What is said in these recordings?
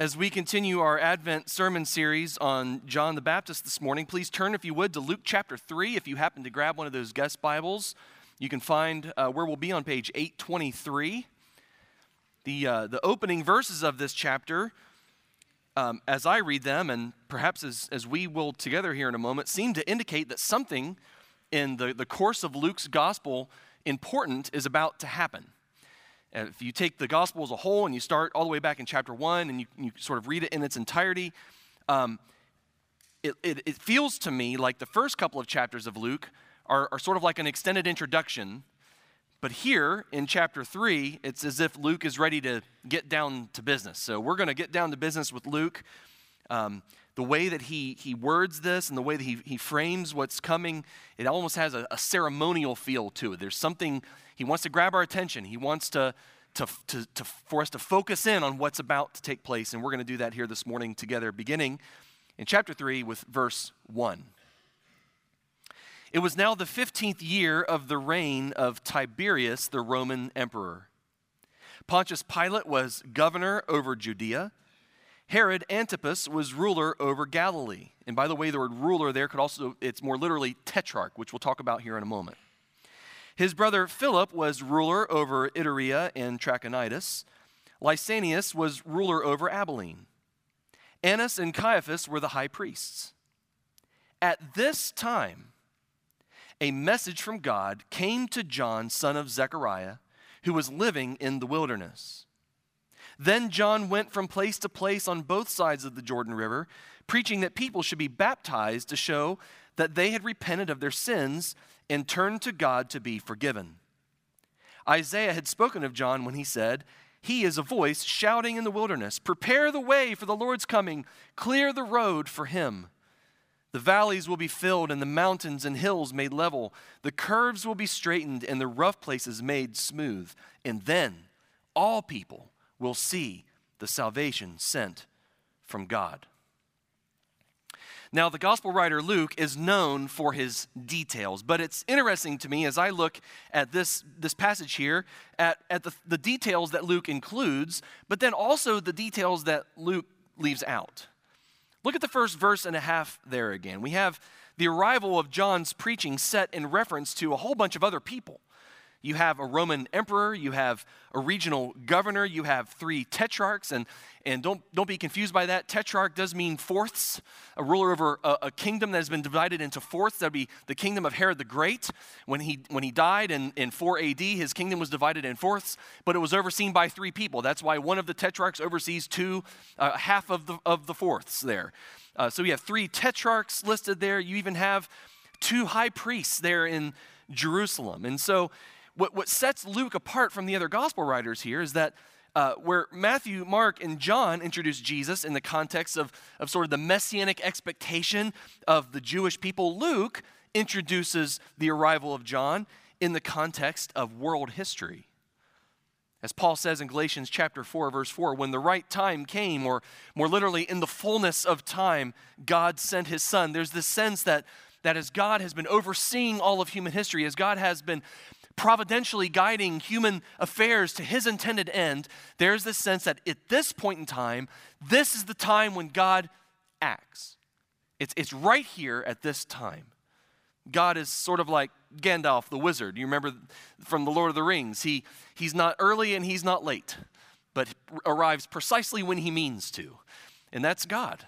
As we continue our Advent sermon series on John the Baptist this morning, please turn, if you would, to Luke chapter 3. If you happen to grab one of those guest Bibles, you can find where we'll be on page 823. The opening verses of this chapter, as I read them, and perhaps as we will together here in a moment, seem to indicate that something in the course of Luke's gospel important is about to happen. And if you take the gospel as a whole and you start all the way back in chapter 1 and you sort of read it in its entirety, it feels to me like the first couple of chapters of Luke are sort of like an extended introduction. But here in chapter 3, it's as if Luke is ready to get down to business. So we're going to get down to business with Luke. The way that he words this and the way that he frames what's coming, it almost has a ceremonial feel to it. There's something, he wants to grab our attention. He wants to for us to focus in on what's about to take place. And we're going to do that here this morning together, beginning in chapter 3 with verse 1. It was now the 15th year of the reign of Tiberius, the Roman emperor. Pontius Pilate was governor over Judea. Herod Antipas was ruler over Galilee. And by the way, the word ruler there could also, it's more literally tetrarch, which we'll talk about here in a moment. His brother Philip was ruler over Iturea and Trachonitis. Lysanias was ruler over Abilene. Annas and Caiaphas were the high priests. At this time, a message from God came to John, son of Zechariah, who was living in the wilderness. Then John went from place to place on both sides of the Jordan River, preaching that people should be baptized to show that they had repented of their sins and turned to God to be forgiven. Isaiah had spoken of John when he said, "He is a voice shouting in the wilderness, prepare the way for the Lord's coming, clear the road for him. The valleys will be filled and the mountains and hills made level. The curves will be straightened and the rough places made smooth. And then all people will see the salvation sent from God." Now, the gospel writer Luke is known for his details, but it's interesting to me as I look at this passage here, at the details that Luke includes, but then also the details that Luke leaves out. Look at the first verse and a half there again. We have the arrival of John's preaching set in reference to a whole bunch of other people. You have a Roman emperor, you have a regional governor, you have three tetrarchs, and don't be confused by that. Tetrarch does mean fourths, a ruler over a kingdom that has been divided into fourths. That would be the kingdom of Herod the Great. When he died in 4 AD, his kingdom was divided in fourths, but it was overseen by three people. That's why one of the tetrarchs oversees half of the fourths there. So you have three tetrarchs listed there. You even have two high priests there in Jerusalem. And so what sets Luke apart from the other gospel writers here is that where Matthew, Mark, and John introduce Jesus in the context of sort of the messianic expectation of the Jewish people, Luke introduces the arrival of John in the context of world history. As Paul says in Galatians chapter 4, verse 4, when the right time came, or more literally, in the fullness of time, God sent his son. There's this sense that as God has been overseeing all of human history, as God has been providentially guiding human affairs to his intended end, there's this sense that at this point in time, this is the time when God acts. It's right here at this time. God is sort of like Gandalf the wizard. You remember from the Lord of the Rings, he's not early and he's not late, but arrives precisely when he means to. And that's God.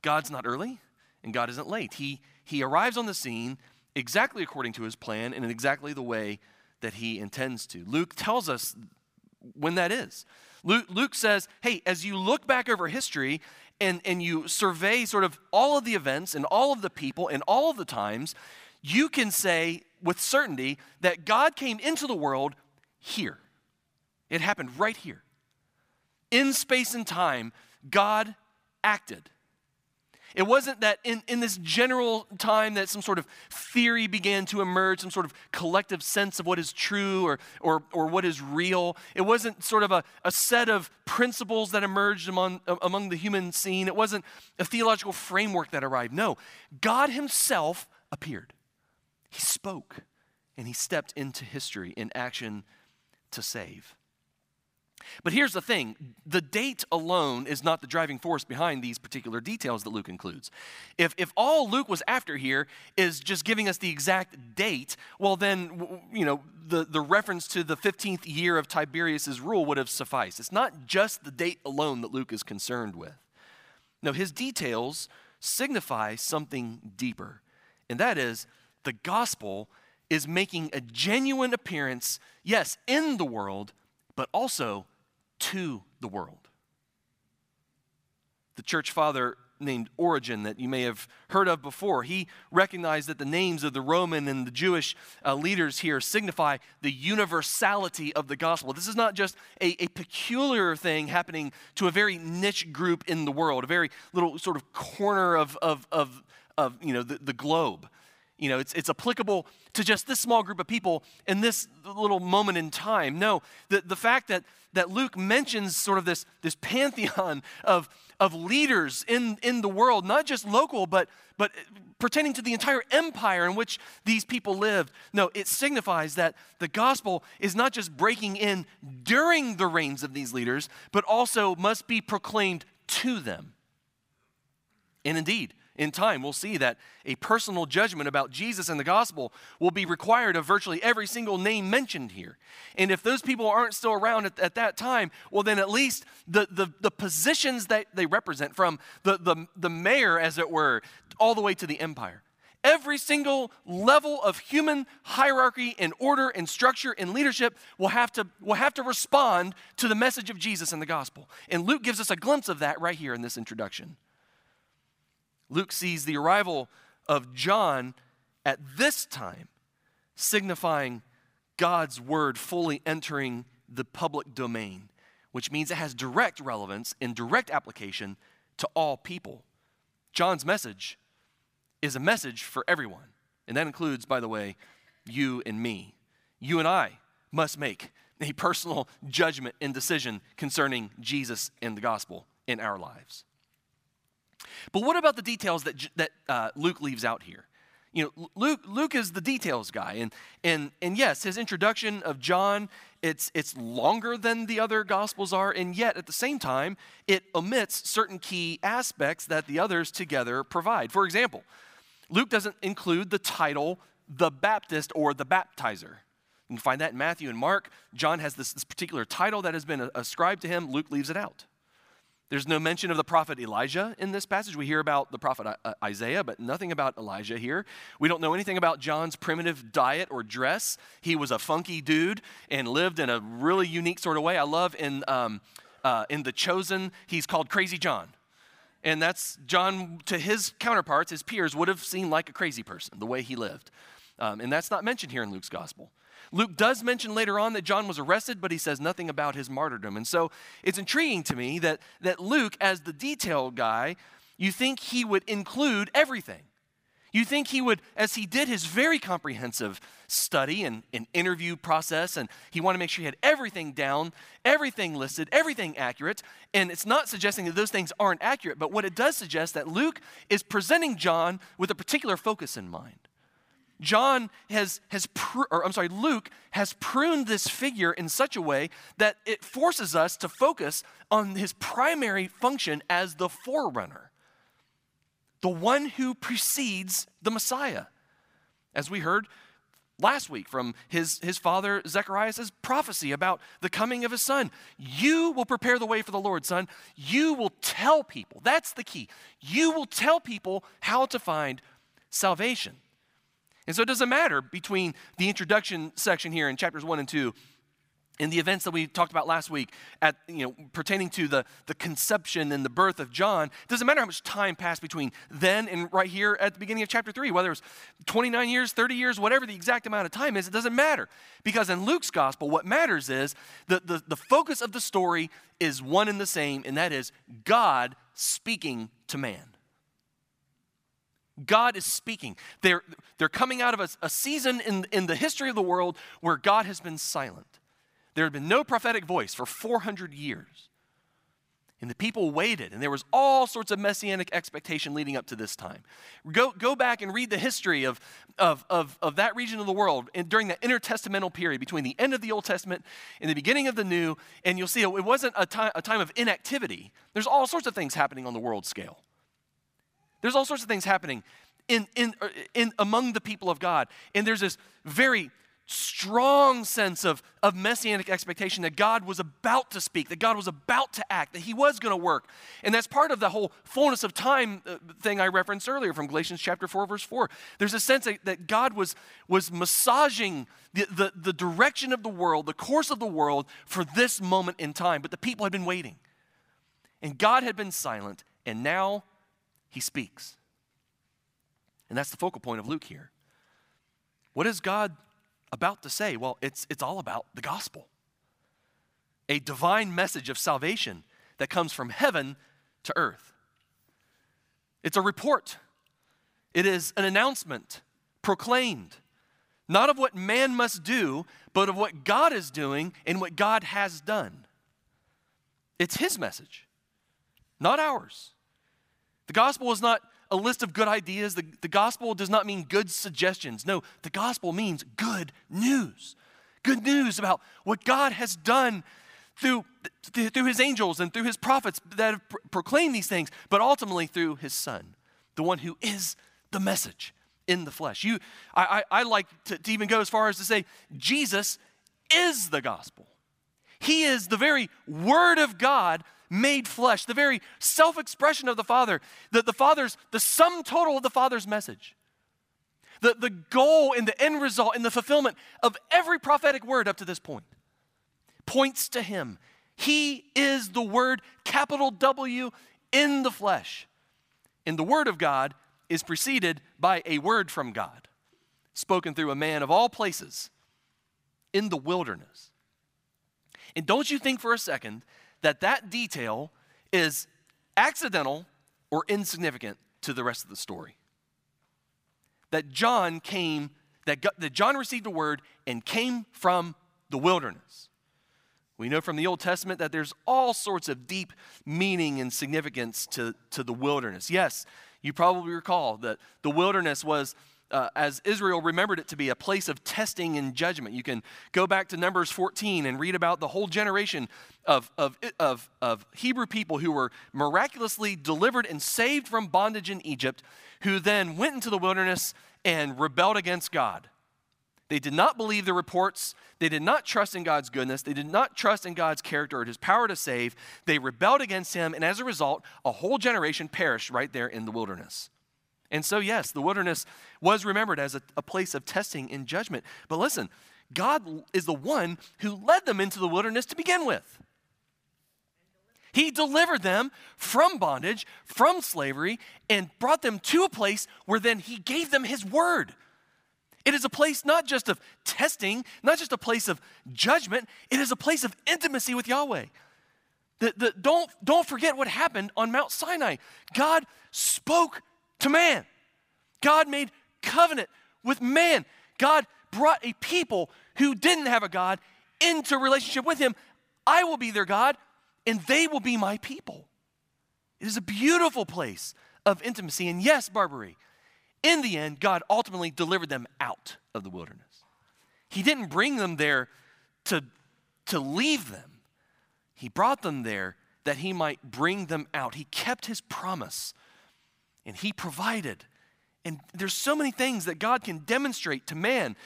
God's not early and God isn't late. He arrives on the scene exactly according to his plan and in exactly the way that he intends to. Luke tells us when that is. Luke says, hey, as you look back over history and you survey sort of all of the events and all of the people and all of the times, you can say with certainty that God came into the world here. It happened right here. In space and time, God acted. It wasn't that in this general time that some sort of theory began to emerge, some sort of collective sense of what is true or what is real. It wasn't sort of a set of principles that emerged among the human scene. It wasn't a theological framework that arrived. No, God himself appeared. He spoke, and he stepped into history in action to save. But here's the thing, the date alone is not the driving force behind these particular details that Luke includes. If all Luke was after here is just giving us the exact date, well then, you know, the reference to the 15th year of Tiberius' rule would have sufficed. It's not just the date alone that Luke is concerned with. No, his details signify something deeper, and that is the gospel is making a genuine appearance, yes, in the world, but also to the world. The church father named Origen, that you may have heard of before, he recognized that the names of the Roman and the Jewish leaders here signify the universality of the gospel. This is not just a peculiar thing happening to a very niche group in the world, a very little sort of corner of you know, the globe. You know, it's applicable to just this small group of people in this little moment in time. No, the fact that Luke mentions sort of this pantheon of leaders in the world, not just local, but pertaining to the entire empire in which these people lived. No, it signifies that the gospel is not just breaking in during the reigns of these leaders, but also must be proclaimed to them. And indeed, in time, we'll see that a personal judgment about Jesus and the gospel will be required of virtually every single name mentioned here. And if those people aren't still around at that time, well then at least the positions that they represent, from the mayor, as it were, all the way to the empire. Every single level of human hierarchy and order and structure and leadership will have to respond to the message of Jesus and the gospel. And Luke gives us a glimpse of that right here in this introduction. Luke sees the arrival of John at this time signifying God's word fully entering the public domain, which means it has direct relevance and direct application to all people. John's message is a message for everyone, and that includes, by the way, you and me. You and I must make a personal judgment and decision concerning Jesus and the gospel in our lives. But what about the details that Luke leaves out here? You know, Luke is the details guy, and yes, his introduction of John, it's longer than the other gospels are, and yet at the same time, it omits certain key aspects that the others together provide. For example, Luke doesn't include the title, the Baptist or the baptizer. You can find that in Matthew and Mark. John has this particular title that has been ascribed to him. Luke leaves it out. There's no mention of the prophet Elijah in this passage. We hear about the prophet Isaiah, but nothing about Elijah here. We don't know anything about John's primitive diet or dress. He was a funky dude and lived in a really unique sort of way. I love in The Chosen, he's called Crazy John. And that's John, to his counterparts, his peers, would have seemed like a crazy person, the way he lived. And that's not mentioned here in Luke's gospel. Luke does mention later on that John was arrested, but he says nothing about his martyrdom. And so it's intriguing to me that Luke, as the detail guy, you think he would include everything. You think he would, as he did his very comprehensive study and interview process, and he wanted to make sure he had everything down, everything listed, everything accurate. And it's not suggesting that those things aren't accurate, but what it does suggest that Luke is presenting John with a particular focus in mind. John Luke has pruned this figure in such a way that it forces us to focus on his primary function as the forerunner, the one who precedes the Messiah, as we heard last week from his father Zechariah's prophecy about the coming of his son. You will prepare the way for the Lord, son. You will tell people. That's the key. You will tell people how to find salvation. And so it doesn't matter between the introduction section here in chapters 1 and 2 and the events that we talked about last week pertaining to the conception and the birth of John. It doesn't matter how much time passed between then and right here at the beginning of chapter 3, whether it's 29 years, 30 years, whatever the exact amount of time is, it doesn't matter. Because in Luke's gospel, what matters is the focus of the story is one and the same, and that is God speaking to man. God is speaking. They're coming out of a season in the history of the world where God has been silent. There had been no prophetic voice for 400 years. And the people waited, and there was all sorts of messianic expectation leading up to this time. Go back and read the history of that region of the world and during that intertestamental period between the end of the Old Testament and the beginning of the New, and you'll see it wasn't a time of inactivity. There's all sorts of things happening on the world scale. There's all sorts of things happening in among the people of God, and there's this very strong sense of messianic expectation that God was about to speak, that God was about to act, that he was going to work. And that's part of the whole fullness of time thing I referenced earlier from Galatians chapter 4, verse 4. There's a sense that God was massaging the direction of the world, the course of the world for this moment in time. But the people had been waiting. And God had been silent, and now he speaks. And that's the focal point of Luke here. What does God about to say? Well, it's all about the gospel. A divine message of salvation that comes from heaven to earth. It's a report. It is an announcement proclaimed, not of what man must do, but of what God is doing and what God has done. It's his message, not ours. The gospel is not a list of good ideas. The gospel does not mean good suggestions. No, the gospel means good news. Good news about what God has done through his angels and through his prophets that have proclaimed these things, but ultimately through his son, the one who is the message in the flesh. I like to even go as far as to say Jesus is the gospel. He is the very word of God made flesh, the very self-expression of the Father, the sum total of the Father's message, the goal and the end result and the fulfillment of every prophetic word up to this point points to him. He is the Word, capital W, in the flesh. And the Word of God is preceded by a word from God, spoken through a man of all places in the wilderness. And don't you think for a second that detail is accidental or insignificant to the rest of the story. That John received a word and came from the wilderness. We know from the Old Testament that there's all sorts of deep meaning and significance to the wilderness. Yes, you probably recall that the wilderness was, as Israel remembered it to be, a place of testing and judgment. You can go back to Numbers 14 and read about the whole generation of Hebrew people who were miraculously delivered and saved from bondage in Egypt, who then went into the wilderness and rebelled against God. They did not believe the reports. They did not trust in God's goodness. They did not trust in God's character or his power to save. They rebelled against him, and as a result, a whole generation perished right there in the wilderness. And so, yes, the wilderness was remembered as a place of testing and judgment. But listen, God is the one who led them into the wilderness to begin with. He delivered them from bondage, from slavery, and brought them to a place where then he gave them his word. It is a place not just of testing, not just a place of judgment. It is a place of intimacy with Yahweh. Don't forget what happened on Mount Sinai. God spoke to man. God made covenant with man. God brought a people who didn't have a God into relationship with him. I will be their God, and they will be my people. It is a beautiful place of intimacy. And yes, Barbary, in the end, God ultimately delivered them out of the wilderness. He didn't bring them there to leave them. He brought them there that he might bring them out. He kept his promise. And he provided. And there's so many things that God can demonstrate to man,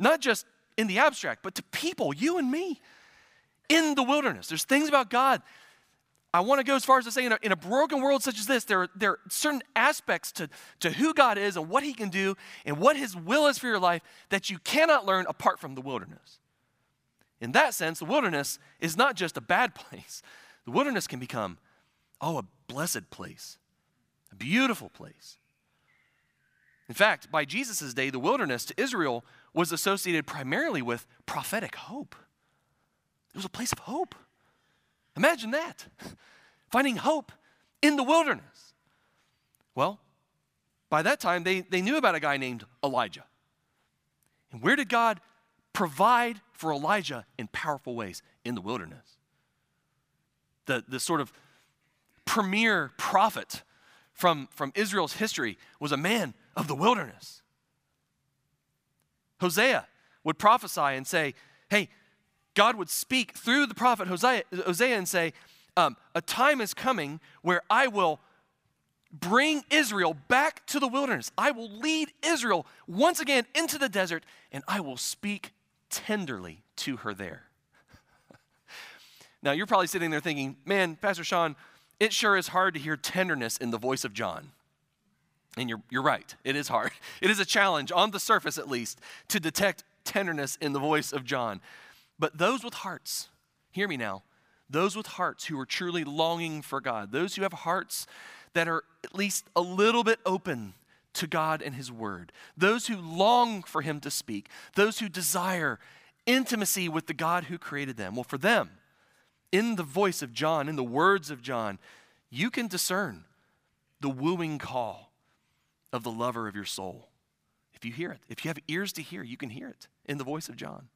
not just in the abstract, but to people, you and me, in the wilderness. There's things about God. I want to go as far as to say in a broken world such as this, there are certain aspects to who God is and what he can do and what his will is for your life that you cannot learn apart from the wilderness. In that sense, the wilderness is not just a bad place. The wilderness can become, a blessed place. A beautiful place. In fact, by Jesus' day, the wilderness to Israel was associated primarily with prophetic hope. It was a place of hope. Imagine that, finding hope in the wilderness. Well, by that time, they knew about a guy named Elijah. And where did God provide for Elijah in powerful ways? In the wilderness. The sort of premier prophet from Israel's history was a man of the wilderness. Hosea would prophesy and say, hey, God would speak through the prophet Hosea and say, a time is coming where I will bring Israel back to the wilderness. I will lead Israel once again into the desert, and I will speak tenderly to her there. Now, you're probably sitting there thinking, man, Pastor Sean, it sure is hard to hear tenderness in the voice of John. And you're right. It is hard. It is a challenge, on the surface at least, to detect tenderness in the voice of John. But those with hearts, hear me now, those with hearts who are truly longing for God, those who have hearts that are at least a little bit open to God and his word, those who long for him to speak, those who desire intimacy with the God who created them, well, for them, in the voice of John, in the words of John, you can discern the wooing call of the lover of your soul. If you hear it, if you have ears to hear, you can hear it in the voice of John.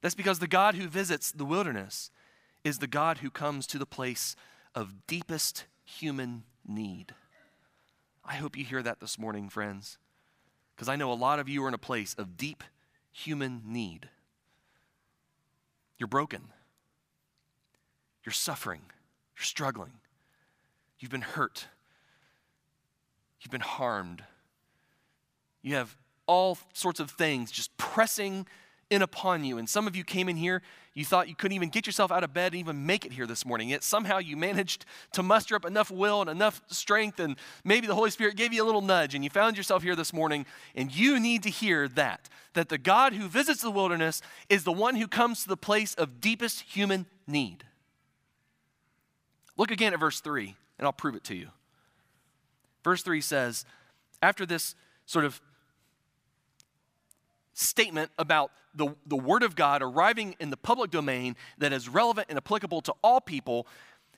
That's because the God who visits the wilderness is the God who comes to the place of deepest human need. I hope you hear that this morning, friends, because I know a lot of you are in a place of deep human need. You're broken. You're suffering, you're struggling, you've been hurt, you've been harmed, you have all sorts of things just pressing in upon you. And some of you came in here, you thought you couldn't even get yourself out of bed and even make it here this morning, yet somehow you managed to muster up enough will and enough strength, and maybe the Holy Spirit gave you a little nudge, and you found yourself here this morning, and you need to hear that the God who visits the wilderness is the one who comes to the place of deepest human need. Look again at verse 3, and I'll prove it to you. Verse 3 says, after this sort of statement about the word of God arriving in the public domain that is relevant and applicable to all people,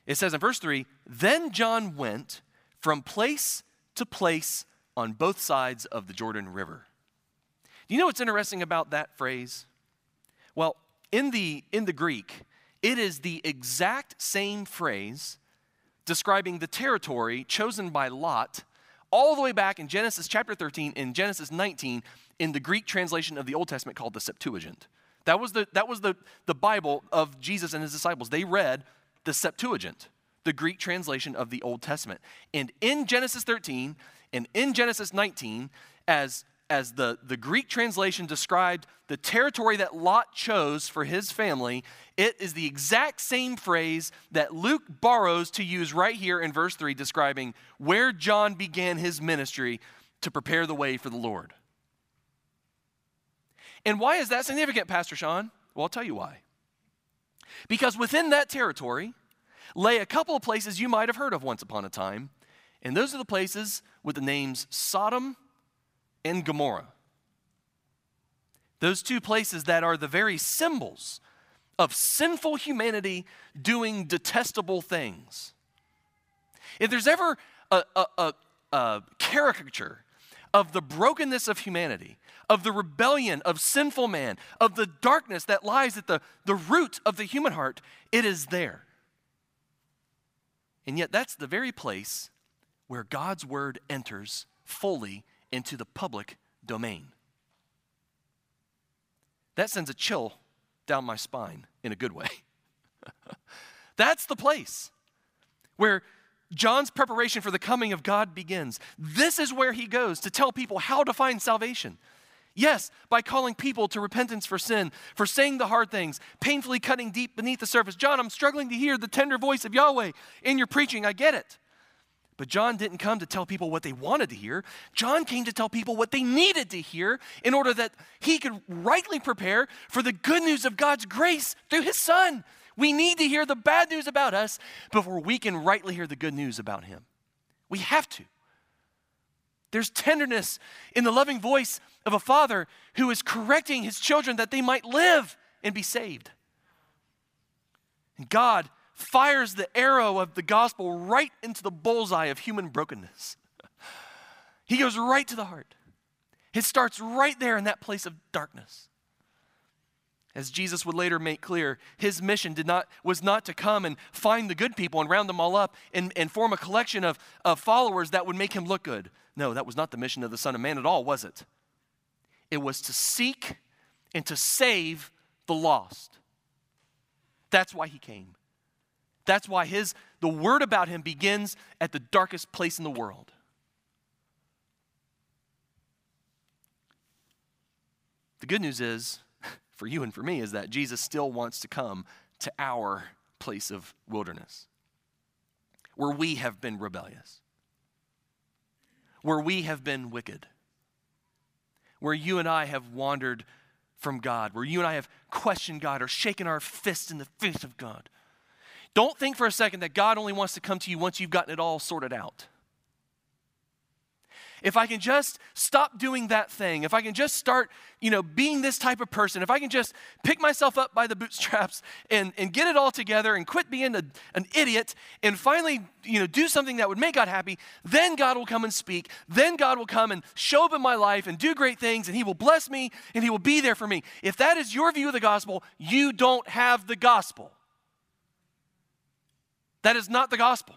it says in verse 3, then John went from place to place on both sides of the Jordan River. Do you know what's interesting about that phrase? Well, in the Greek, it is the exact same phrase describing the territory chosen by Lot all the way back in Genesis chapter 13 and Genesis 19 in the Greek translation of the Old Testament called the Septuagint. That was the Bible of Jesus and his disciples. They read the Septuagint, the Greek translation of the Old Testament. And in Genesis 13 and in Genesis 19, as the Greek translation described the territory that Lot chose for his family, it is the exact same phrase that Luke borrows to use right here in verse 3, describing where John began his ministry to prepare the way for the Lord. And why is that significant, Pastor Sean? Well, I'll tell you why. Because within that territory lay a couple of places you might have heard of once upon a time, and those are the places with the names Sodom and Gomorrah. Those two places that are the very symbols of sinful humanity doing detestable things. If there's ever a caricature of the brokenness of humanity, of the rebellion of sinful man, of the darkness that lies at the root of the human heart, it is there. And yet that's the very place where God's word enters fully into the public domain. That sends a chill down my spine in a good way. That's the place where John's preparation for the coming of God begins. This is where he goes to tell people how to find salvation. Yes, by calling people to repentance for sin, for saying the hard things, painfully cutting deep beneath the surface. John, I'm struggling to hear the tender voice of Yahweh in your preaching. I get it. But John didn't come to tell people what they wanted to hear. John came to tell people what they needed to hear in order that he could rightly prepare for the good news of God's grace through his son. We need to hear the bad news about us before we can rightly hear the good news about him. We have to. There's tenderness in the loving voice of a father who is correcting his children that they might live and be saved. And God fires the arrow of the gospel right into the bullseye of human brokenness. He goes right to the heart. It starts right there in that place of darkness. As Jesus would later make clear, his mission was not to come and find the good people and round them all up and form a collection of followers that would make him look good. No, that was not the mission of the Son of Man at all, was it? It was to seek and to save the lost. That's why he came. That's why the word about him begins at the darkest place in the world. The good news is, for you and for me, is that Jesus still wants to come to our place of wilderness, where we have been rebellious, where we have been wicked, where you and I have wandered from God, where you and I have questioned God or shaken our fist in the face of God. Don't think for a second that God only wants to come to you once you've gotten it all sorted out. If I can just stop doing that thing, if I can just start, being this type of person, if I can just pick myself up by the bootstraps and get it all together and quit being an idiot and finally, do something that would make God happy, then God will come and speak. Then God will come and show up in my life and do great things, and he will bless me and he will be there for me. If that is your view of the gospel, you don't have the gospel. That is not the gospel.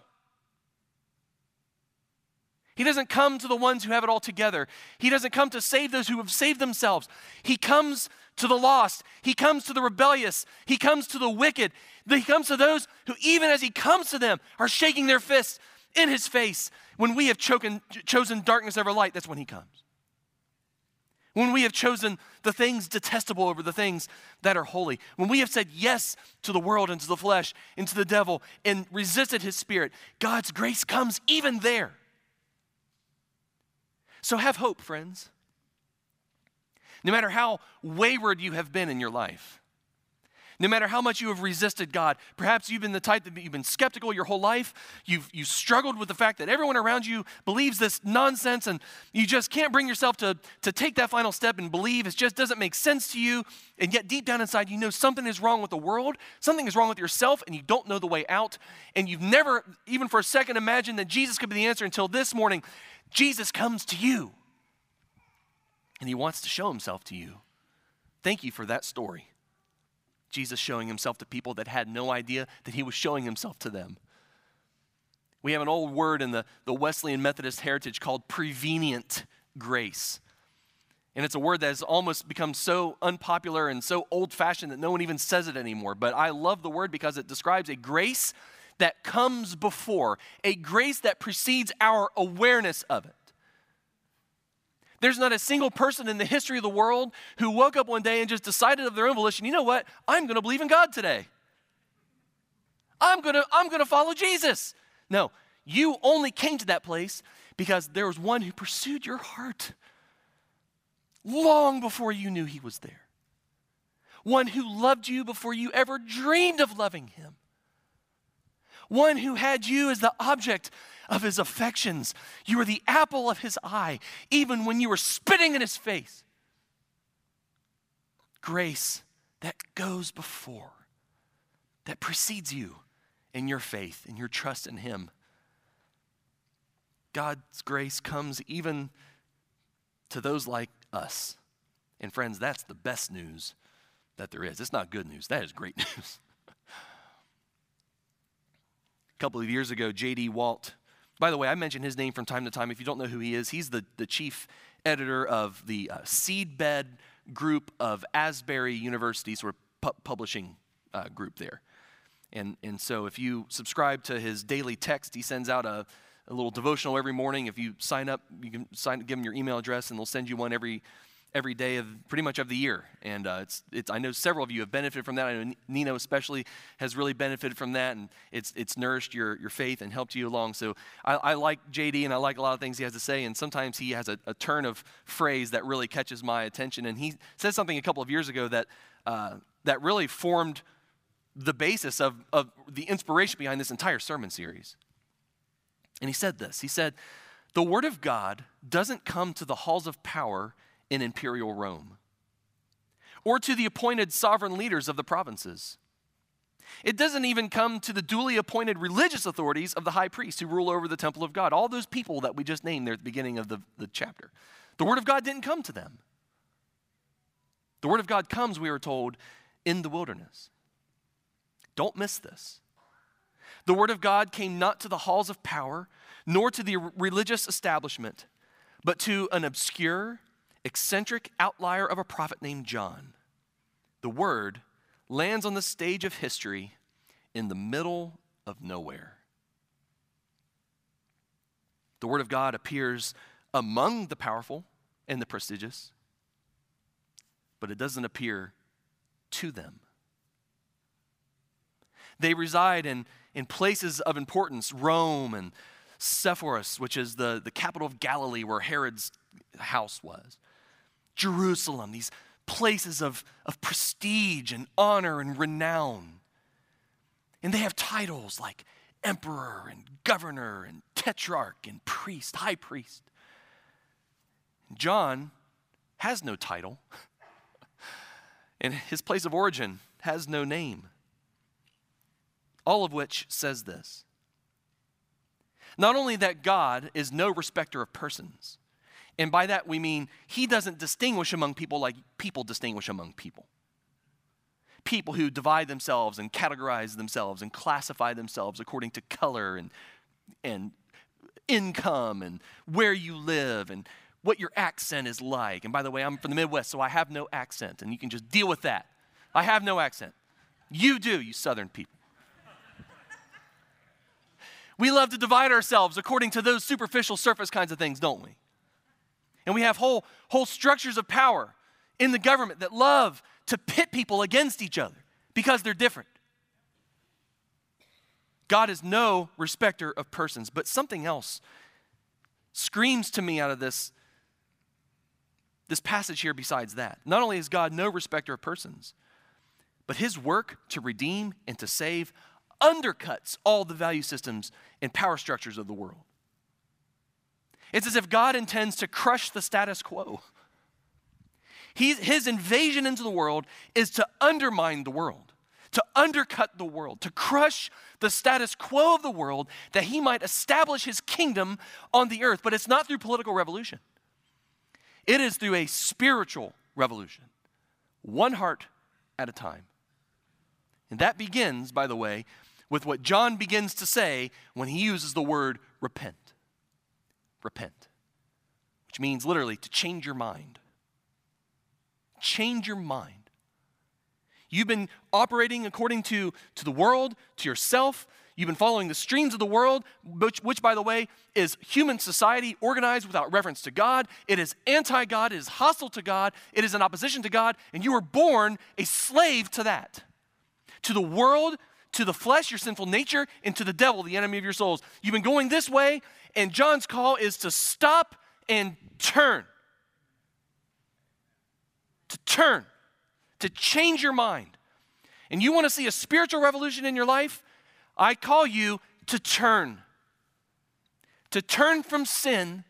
He doesn't come to the ones who have it all together. He doesn't come to save those who have saved themselves. He comes to the lost. He comes to the rebellious. He comes to the wicked. He comes to those who, even as he comes to them, are shaking their fists in his face. When we have chosen darkness over light, that's when he comes. When we have chosen the things detestable over the things that are holy. When we have said yes to the world and to the flesh and to the devil and resisted his spirit, God's grace comes even there. So have hope, friends. No matter how wayward you have been in your life, no matter how much you have resisted God, perhaps you've been the type that you've been skeptical your whole life, you've struggled with the fact that everyone around you believes this nonsense and you just can't bring yourself to take that final step and believe. It just doesn't make sense to you, and yet deep down inside you know something is wrong with the world, something is wrong with yourself, and you don't know the way out, and you've never even for a second imagined that Jesus could be the answer until this morning. Jesus comes to you, and he wants to show himself to you. Thank you for that story. Jesus showing himself to people that had no idea that he was showing himself to them. We have an old word in the Wesleyan Methodist heritage called prevenient grace. And it's a word that has almost become so unpopular and so old-fashioned that no one even says it anymore. But I love the word because it describes a grace that comes before, a grace that precedes our awareness of it. There's not a single person in the history of the world who woke up one day and just decided of their own volition, you know what, I'm going to believe in God today. I'm going to follow Jesus. No, you only came to that place because there was one who pursued your heart long before you knew he was there. One who loved you before you ever dreamed of loving him. One who had you as the object of his affections. You were the apple of his eye, even when you were spitting in his face. Grace that goes before, that precedes you in your faith, in your trust in him. God's grace comes even to those like us. And friends, that's the best news that there is. It's not good news. That is great news. A couple of years ago, J.D. Walt, by the way, I mention his name from time to time. If you don't know who he is, he's the chief editor of the Seedbed group of Asbury University, sort of publishing group there. And so if you subscribe to his daily text, he sends out a little devotional every morning. If you sign up, you can give him your email address, and they'll send you one every day of pretty much of the year. And I know several of you have benefited from that. I know Nino especially has really benefited from that, and it's nourished your faith and helped you along. So I like JD, and I like a lot of things he has to say, and sometimes he has a turn of phrase that really catches my attention. And he said something a couple of years ago that really formed the basis of the inspiration behind this entire sermon series. And he said this. He said, "The word of God doesn't come to the halls of power in imperial Rome, or to the appointed sovereign leaders of the provinces. It doesn't even come to the duly appointed religious authorities of the high priests who rule over the temple of God," all those people that we just named there at the beginning of the chapter. The word of God didn't come to them. The word of God comes, we are told, in the wilderness. Don't miss this. The word of God came not to the halls of power, nor to the religious establishment, but to an obscure, eccentric outlier of a prophet named John. The word lands on the stage of history in the middle of nowhere. The word of God appears among the powerful and the prestigious, but it doesn't appear to them. They reside in places of importance, Rome and Sepphoris, which is the capital of Galilee where Herod's house was, Jerusalem, these places of prestige and honor and renown. And they have titles like emperor and governor and tetrarch and priest, high priest. John has no title, and his place of origin has no name. All of which says this. Not only that God is no respecter of persons, and by that we mean he doesn't distinguish among people like people distinguish among people. People who divide themselves and categorize themselves and classify themselves according to color and income and where you live and what your accent is like. And by the way, I'm from the Midwest, so I have no accent, and you can just deal with that. I have no accent. You do, you Southern people. We love to divide ourselves according to those superficial surface kinds of things, don't we? And we have whole structures of power in the government that love to pit people against each other because they're different. God is no respecter of persons, but something else screams to me out of this passage here besides that. Not only is God no respecter of persons, but his work to redeem and to save undercuts all the value systems and power structures of the world. It's as if God intends to crush the status quo. His invasion into the world is to undermine the world, to undercut the world, to crush the status quo of the world that he might establish his kingdom on the earth. But it's not through political revolution. It is through a spiritual revolution, one heart at a time. And that begins, by the way, with what John begins to say when he uses the word repent. Repent, which means literally to change your mind. Change your mind. You've been operating according to the world, to yourself. You've been following the streams of the world, which, by the way, is human society organized without reference to God. It is anti-God. It is hostile to God. It is in opposition to God. And you were born a slave to that. To the world, to the flesh, your sinful nature, and to the devil, the enemy of your souls. You've been going this way, and John's call is to stop and turn. To turn. To change your mind. And you want to see a spiritual revolution in your life? I call you to turn. To turn from sin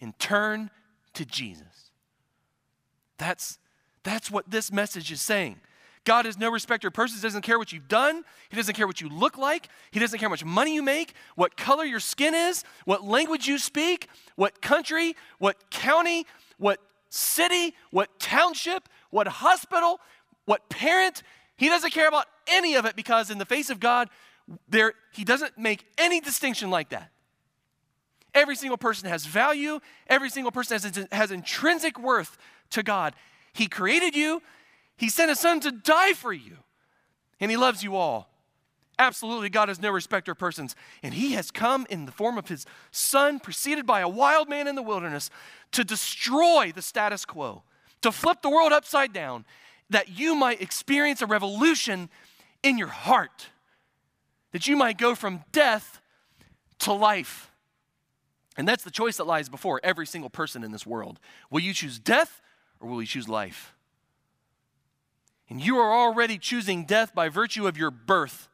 and turn to Jesus. That's what this message is saying. God is no respecter of persons. He doesn't care what you've done. He doesn't care what you look like. He doesn't care how much money you make, what color your skin is, what language you speak, what country, what county, what city, what township, what hospital, what parent. He doesn't care about any of it because in the face of God, he doesn't make any distinction like that. Every single person has value. Every single person has intrinsic worth to God. He created you. He sent his son to die for you, and he loves you all. Absolutely, God is no respecter of persons, and he has come in the form of his son, preceded by a wild man in the wilderness, to destroy the status quo, to flip the world upside down, that you might experience a revolution in your heart, that you might go from death to life. And that's the choice that lies before every single person in this world. Will you choose death, or will you choose life? And you are already choosing death by virtue of your birth.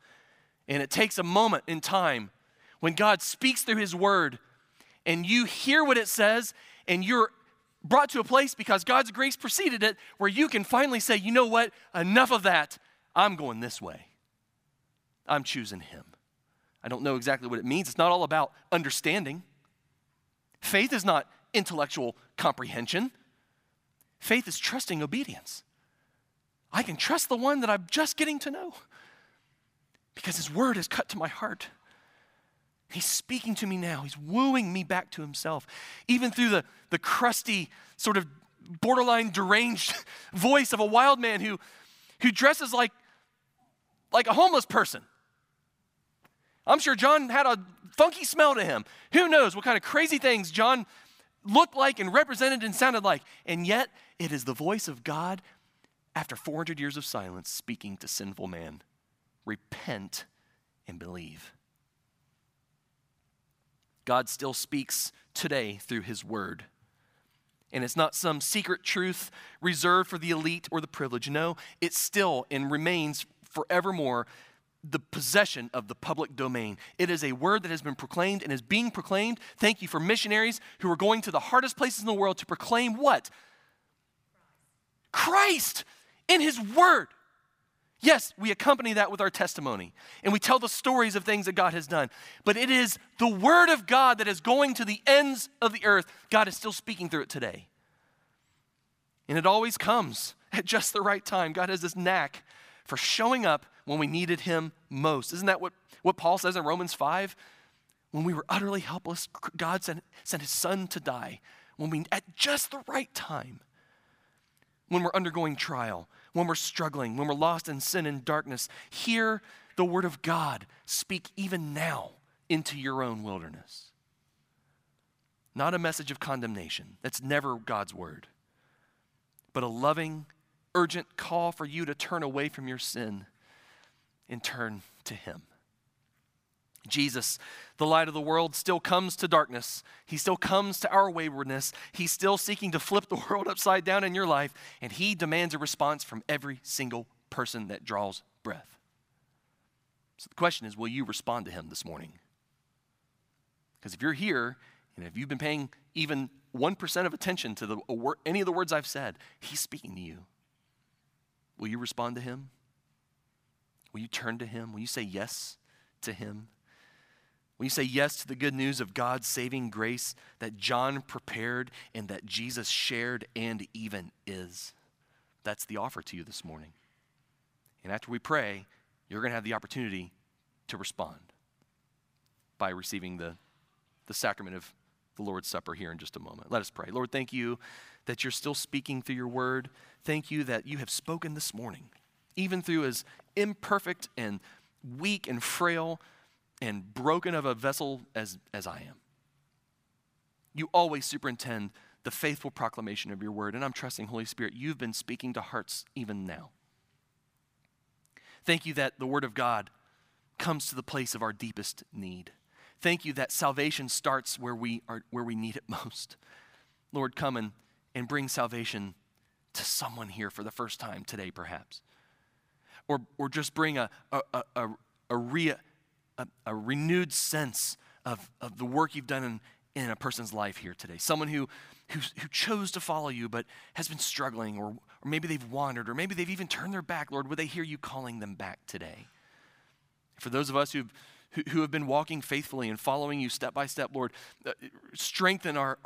And it takes a moment in time when God speaks through his word and you hear what it says and you're brought to a place because God's grace preceded it where you can finally say, you know what, enough of that. I'm going this way. I'm choosing him. I don't know exactly what it means. It's not all about understanding. Faith is not intellectual comprehension. Faith is trusting obedience. I can trust the one that I'm just getting to know because his word has cut to my heart. He's speaking to me now. He's wooing me back to himself. Even through the crusty, sort of borderline deranged voice of a wild man who dresses like a homeless person. I'm sure John had a funky smell to him. Who knows what kind of crazy things John looked like and represented and sounded like. And yet, it is the voice of God after 400 years of silence speaking to sinful man. Repent and believe. God still speaks today through his word. And it's not some secret truth reserved for the elite or the privileged. No, it still and remains forevermore the possession of the public domain. It is a word that has been proclaimed and is being proclaimed. Thank you for missionaries who are going to the hardest places in the world to proclaim what? Christ in his word. Yes, we accompany that with our testimony and we tell the stories of things that God has done, but it is the word of God that is going to the ends of the earth. God is still speaking through it today. And it always comes at just the right time. God has this knack for showing up when we needed him most. Isn't that what Paul says in Romans 5? When we were utterly helpless, God sent his son to die. At just the right time, when we're undergoing trial, when we're struggling, when we're lost in sin and darkness, hear the word of God speak even now into your own wilderness. Not a message of condemnation. That's never God's word. But a loving, urgent call for you to turn away from your sin and turn to him. Jesus, the light of the world, still comes to darkness. He still comes to our waywardness. He's still seeking to flip the world upside down in your life, and he demands a response from every single person that draws breath. So the question is, will you respond to him this morning? Because if you're here, and if you've been paying even 1% of attention to any of the words I've said, he's speaking to you. Will you respond to him? Will you turn to him? Will you say yes to him? Will you say yes to the good news of God's saving grace that John prepared and that Jesus shared and even is? That's the offer to you this morning. And after we pray, you're going to have the opportunity to respond by receiving the sacrament of the Lord's Supper here in just a moment. Let us pray. Lord, thank you that you're still speaking through your word. Thank you that you have spoken this morning, even through as imperfect and weak and frail and broken of a vessel as I am. You always superintend the faithful proclamation of your word, and I'm trusting, Holy Spirit, you've been speaking to hearts even now. Thank you that the word of God comes to the place of our deepest need. Thank you that salvation starts where we need it most. Lord, come and bring salvation to someone here for the first time today, perhaps. Or just bring a renewed sense of the work you've done in a person's life here today. Someone who chose to follow you but has been struggling, or maybe they've wandered, or maybe they've even turned their back. Lord, would they hear you calling them back today? For those of us who have been walking faithfully and following you step by step, Lord, strengthen our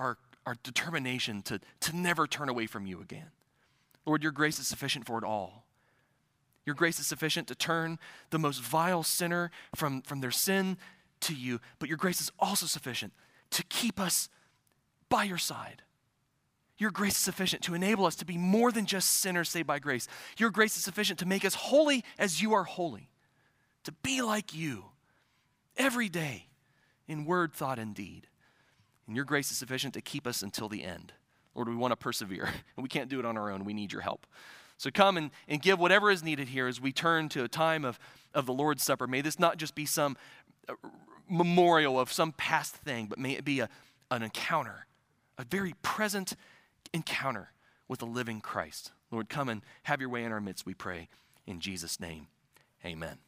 determination to never turn away from you again. Lord, your grace is sufficient for it all. Your grace is sufficient to turn the most vile sinner from their sin to you, but your grace is also sufficient to keep us by your side. Your grace is sufficient to enable us to be more than just sinners saved by grace. Your grace is sufficient to make us holy as you are holy, to be like you every day in word, thought, and deed. And your grace is sufficient to keep us until the end. Lord, we want to persevere, and we can't do it on our own. We need your help. So come and give whatever is needed here as we turn to a time of the Lord's Supper. May this not just be some memorial of some past thing, but may it be an encounter, a very present encounter with the living Christ. Lord, come and have your way in our midst, we pray. In Jesus' name, amen.